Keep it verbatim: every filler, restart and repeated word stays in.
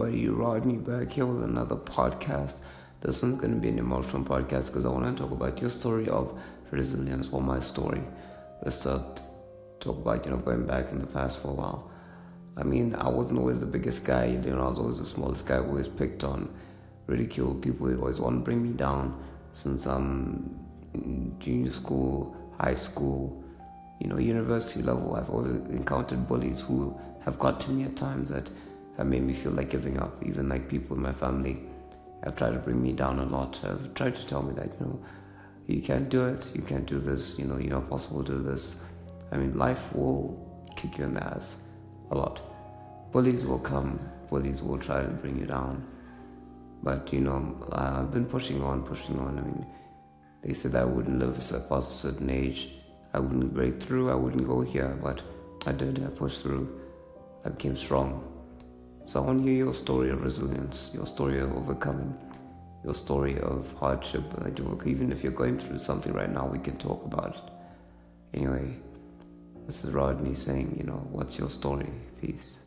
everybody. Rodney back here with another podcast. This one's going to be an emotional podcast because I want to talk about your story of resilience, or my story. Let's start talk about, you know, going back in the past for a while. I mean, I wasn't always the biggest guy, you know, I was always the smallest guy, always picked on, ridiculed. People always want to bring me down since I'm in junior school, high school, you know, university level. I've always encountered bullies who have got to me at times that have made me feel like giving up. Even like people in my family have tried to bring me down a lot, have tried to tell me that, you know, you can't do it, you can't do this, you know, you're not possible to do this. I mean, life will kick you in the ass a lot. Bullies will come, bullies will try to bring you down. But, you know, I've been pushing on, pushing on. I mean, they said I wouldn't live past a certain age. I wouldn't break through, I wouldn't go here. But I did, I pushed through. I became strong. So I want to hear your story of resilience, your story of overcoming, your story of hardship. Even if you're going through something right now, we can talk about it. Anyway, this is Rodney saying, you know, what's your story? Peace.